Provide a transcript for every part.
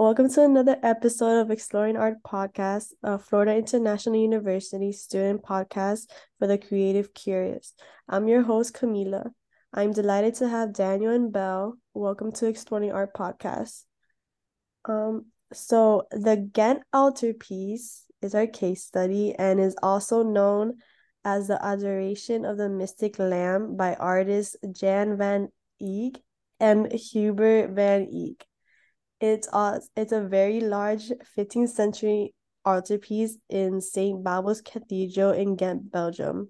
Welcome to another episode of Exploring Art Podcast, a Florida International University student podcast for the creative curious. I'm your host, Camila. I'm delighted to have Daniel and Belle. Welcome to Exploring Art Podcast. So the Ghent Altarpiece is our case study and is also known as the Adoration of the Mystic Lamb by artists Jan van Eyck and Hubert van Eyck. It's a very large 15th century altarpiece in St. Bavo's Cathedral in Ghent, Belgium.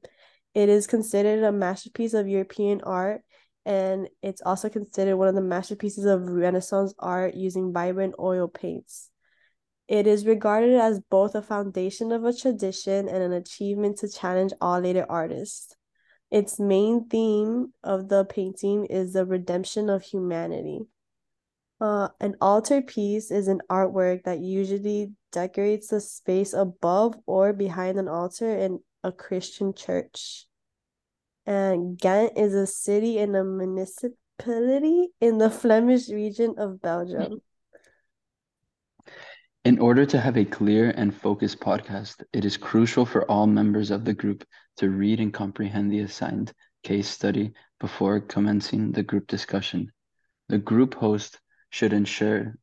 It is considered a masterpiece of European art, and it's also considered one of the masterpieces of Renaissance art using vibrant oil paints. It is regarded as both a foundation of a tradition and an achievement to challenge all later artists. Its main theme of the painting is the redemption of humanity. An altarpiece is an artwork that usually decorates the space above or behind an altar in a Christian church. And Ghent is a city and a municipality in the Flemish region of Belgium. In order to have a clear and focused podcast, it is crucial for all members of the group to read and comprehend the assigned case study before commencing the group discussion. The group host should ensure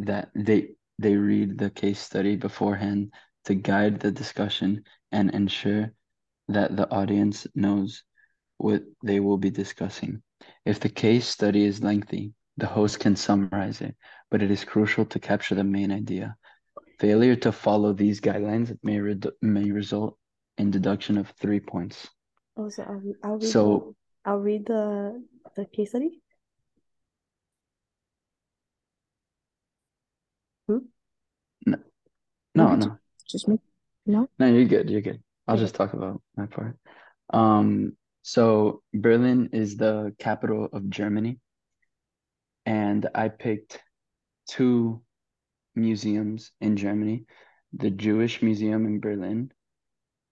that they read the case study beforehand to guide the discussion and ensure that the audience knows what they will be discussing. If the case study is lengthy, the host can summarize it, but it is crucial to capture the main idea. Failure to follow these guidelines may result in deduction of 3 points. Oh, so I'll read the case study? No. Just me? No? No, you're good. I'll just talk about my part. So Berlin is the capital of Germany. And I picked two museums in Germany, the Jewish Museum in Berlin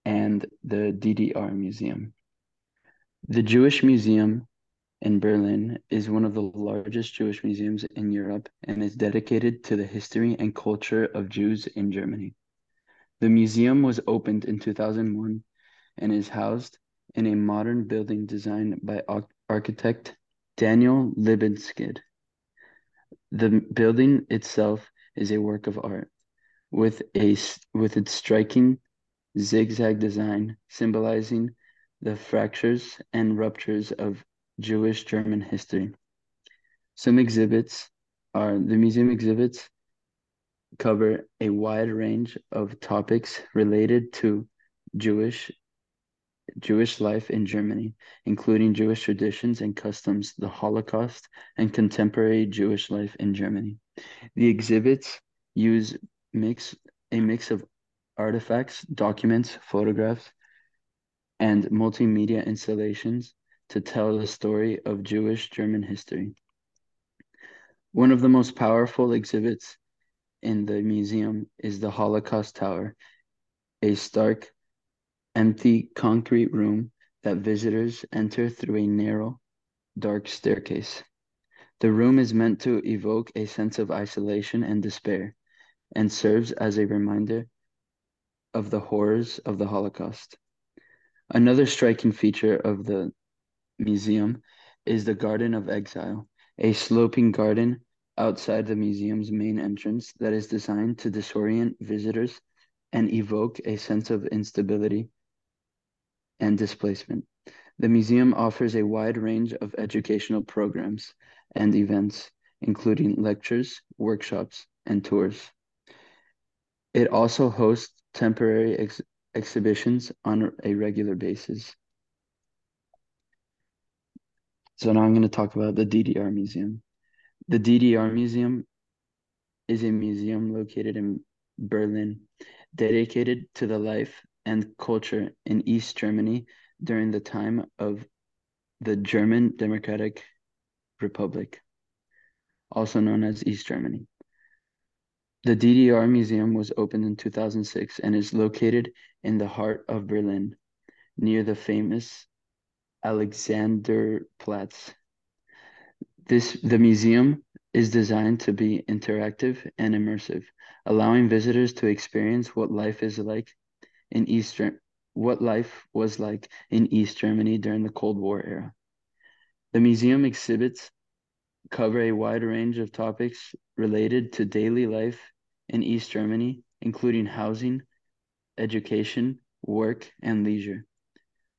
and the DDR Museum. The Jewish Museum in Berlin is one of the largest Jewish museums in Europe and is dedicated to the history and culture of Jews in Germany. The museum was opened in 2001 and is housed in a modern building designed by architect Daniel Libeskind. The building itself is a work of art with its striking zigzag design symbolizing the fractures and ruptures of Jewish-German history. The museum exhibits cover a wide range of topics related to Jewish life in Germany, including Jewish traditions and customs, the Holocaust, and contemporary Jewish life in Germany. The exhibits use a mix of artifacts, documents, photographs, and multimedia installations to tell the story of Jewish-German history. One of the most powerful exhibits in the museum is the Holocaust Tower, a stark, empty concrete room that visitors enter through a narrow, dark staircase. The room is meant to evoke a sense of isolation and despair and serves as a reminder of the horrors of the Holocaust. Another striking feature of the museum is the Garden of Exile, a sloping garden outside the museum's main entrance that is designed to disorient visitors and evoke a sense of instability and displacement. The museum offers a wide range of educational programs and events, including lectures, workshops, and tours. It also hosts temporary exhibitions on a regular basis. So now I'm going to talk about the DDR Museum. The DDR Museum is a museum located in Berlin, dedicated to the life and culture in East Germany during the time of the German Democratic Republic, also known as East Germany. The DDR Museum was opened in 2006 and is located in the heart of Berlin, near the famous Alexanderplatz. The museum is designed to be interactive and immersive, allowing visitors to experience what life is like in East Germany during the Cold War era. The museum exhibits cover a wide range of topics related to daily life in East Germany, including housing, education, work, and leisure.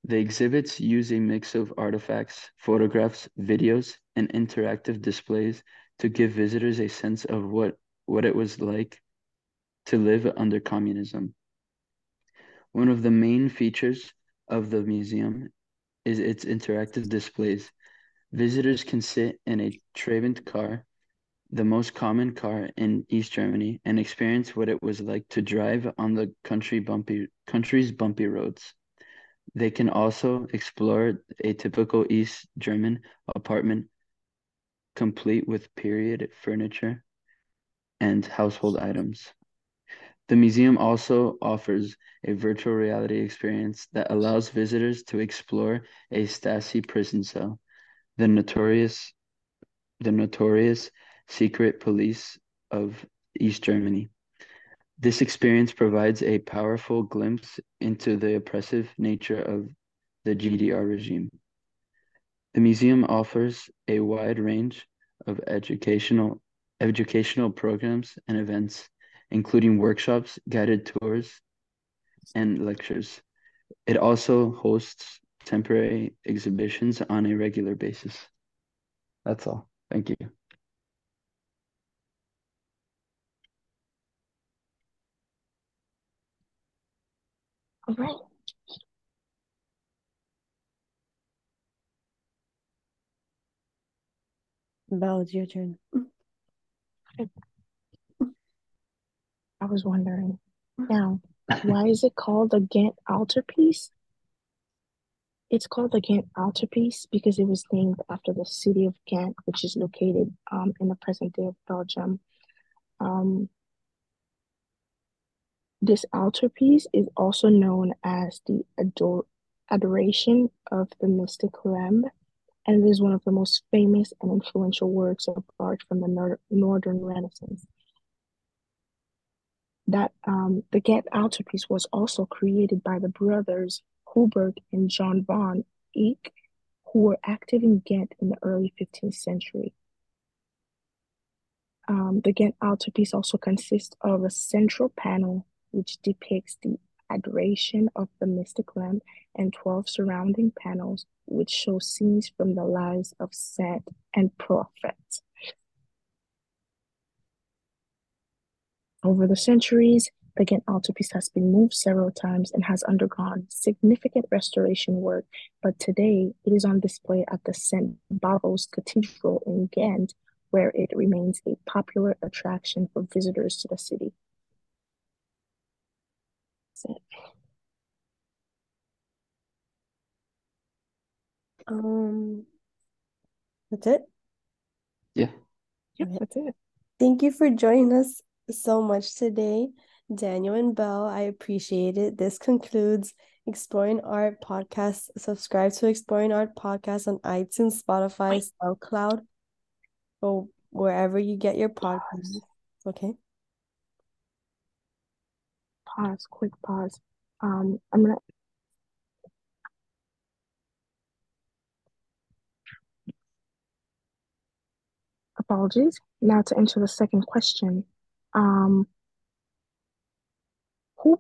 The exhibits use a mix of artifacts, photographs, videos, and interactive displays to give visitors a sense of what it was like to live under communism. One of the main features of the museum is its interactive displays. Visitors can sit in a Trabant car, the most common car in East Germany, and experience what it was like to drive on the country's bumpy roads. They can also explore a typical East German apartment, complete with period furniture and household items. The museum also offers a virtual reality experience that allows visitors to explore a Stasi prison cell, the notorious secret police of East Germany. This experience provides a powerful glimpse into the oppressive nature of the DDR regime. The museum offers a wide range of educational programs and events, including workshops, guided tours, and lectures. It also hosts temporary exhibitions on a regular basis. That's all. Thank you. All right. Belle, it's your turn. I was wondering now, why is it called the Ghent Altarpiece? It's called the Ghent Altarpiece because it was named after the city of Ghent, which is located in the present day of Belgium. This altarpiece is also known as the Adoration of the Mystic Lamb, and it is one of the most famous and influential works of art from the Northern Renaissance. The Ghent Altarpiece was also created by the brothers Hubert and Jan van Eyck, who were active in Ghent in the early 15th century. The Ghent Altarpiece also consists of a central panel which depicts the Adoration of the Mystic Lamb and 12 surrounding panels which show scenes from the lives of saints and prophets. Over the centuries, the Ghent Altarpiece has been moved several times and has undergone significant restoration work, but today it is on display at the St. Bavo's Cathedral in Ghent, where it remains a popular attraction for visitors to the city. That's it? Yeah. Yep, that's it. Thank you for joining us so much today, Daniel and Belle. I appreciate it. This concludes Exploring Art Podcast. Subscribe to Exploring Art Podcast on iTunes, Spotify, SoundCloud, or wherever you get your podcasts. Okay. Pause, quick pause. I'm gonna. Apologies. Now to answer the second question. Who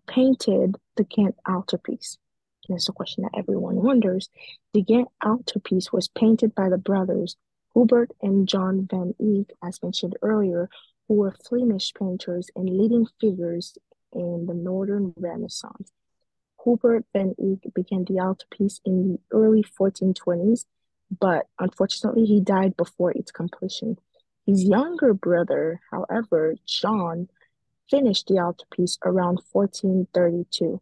painted the Ghent Altarpiece? And it's a question that everyone wonders. The Ghent Altarpiece was painted by the brothers Hubert and Jan van Eyck, as mentioned earlier, who were Flemish painters and leading figures in the Northern Renaissance. Hubert van Eyck began the altarpiece in the early 1420s, but unfortunately he died before its completion. His younger brother, however, John, finished the altarpiece around 1432.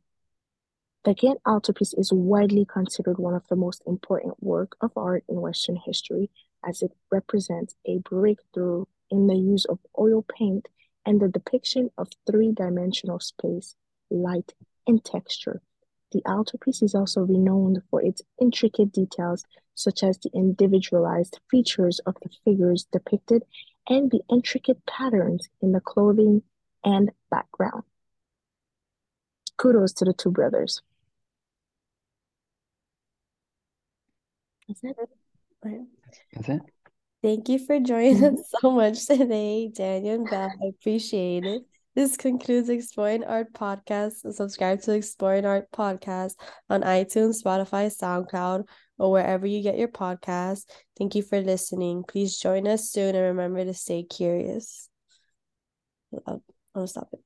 The Ghent Altarpiece is widely considered one of the most important work of art in Western history, as it represents a breakthrough in the use of oil paint and the depiction of three-dimensional space, light, and texture. The altarpiece is also renowned for its intricate details, such as the individualized features of the figures depicted and the intricate patterns in the clothing and background. Kudos to the two brothers. Is that it? That's it. Thank you for joining us so much today, Daniel and Belle. I appreciate it. This concludes Exploring Art Podcast. Subscribe to Exploring Art Podcast on iTunes, Spotify, SoundCloud, or wherever you get your podcasts. Thank you for listening. Please join us soon and remember to stay curious. I'll stop it.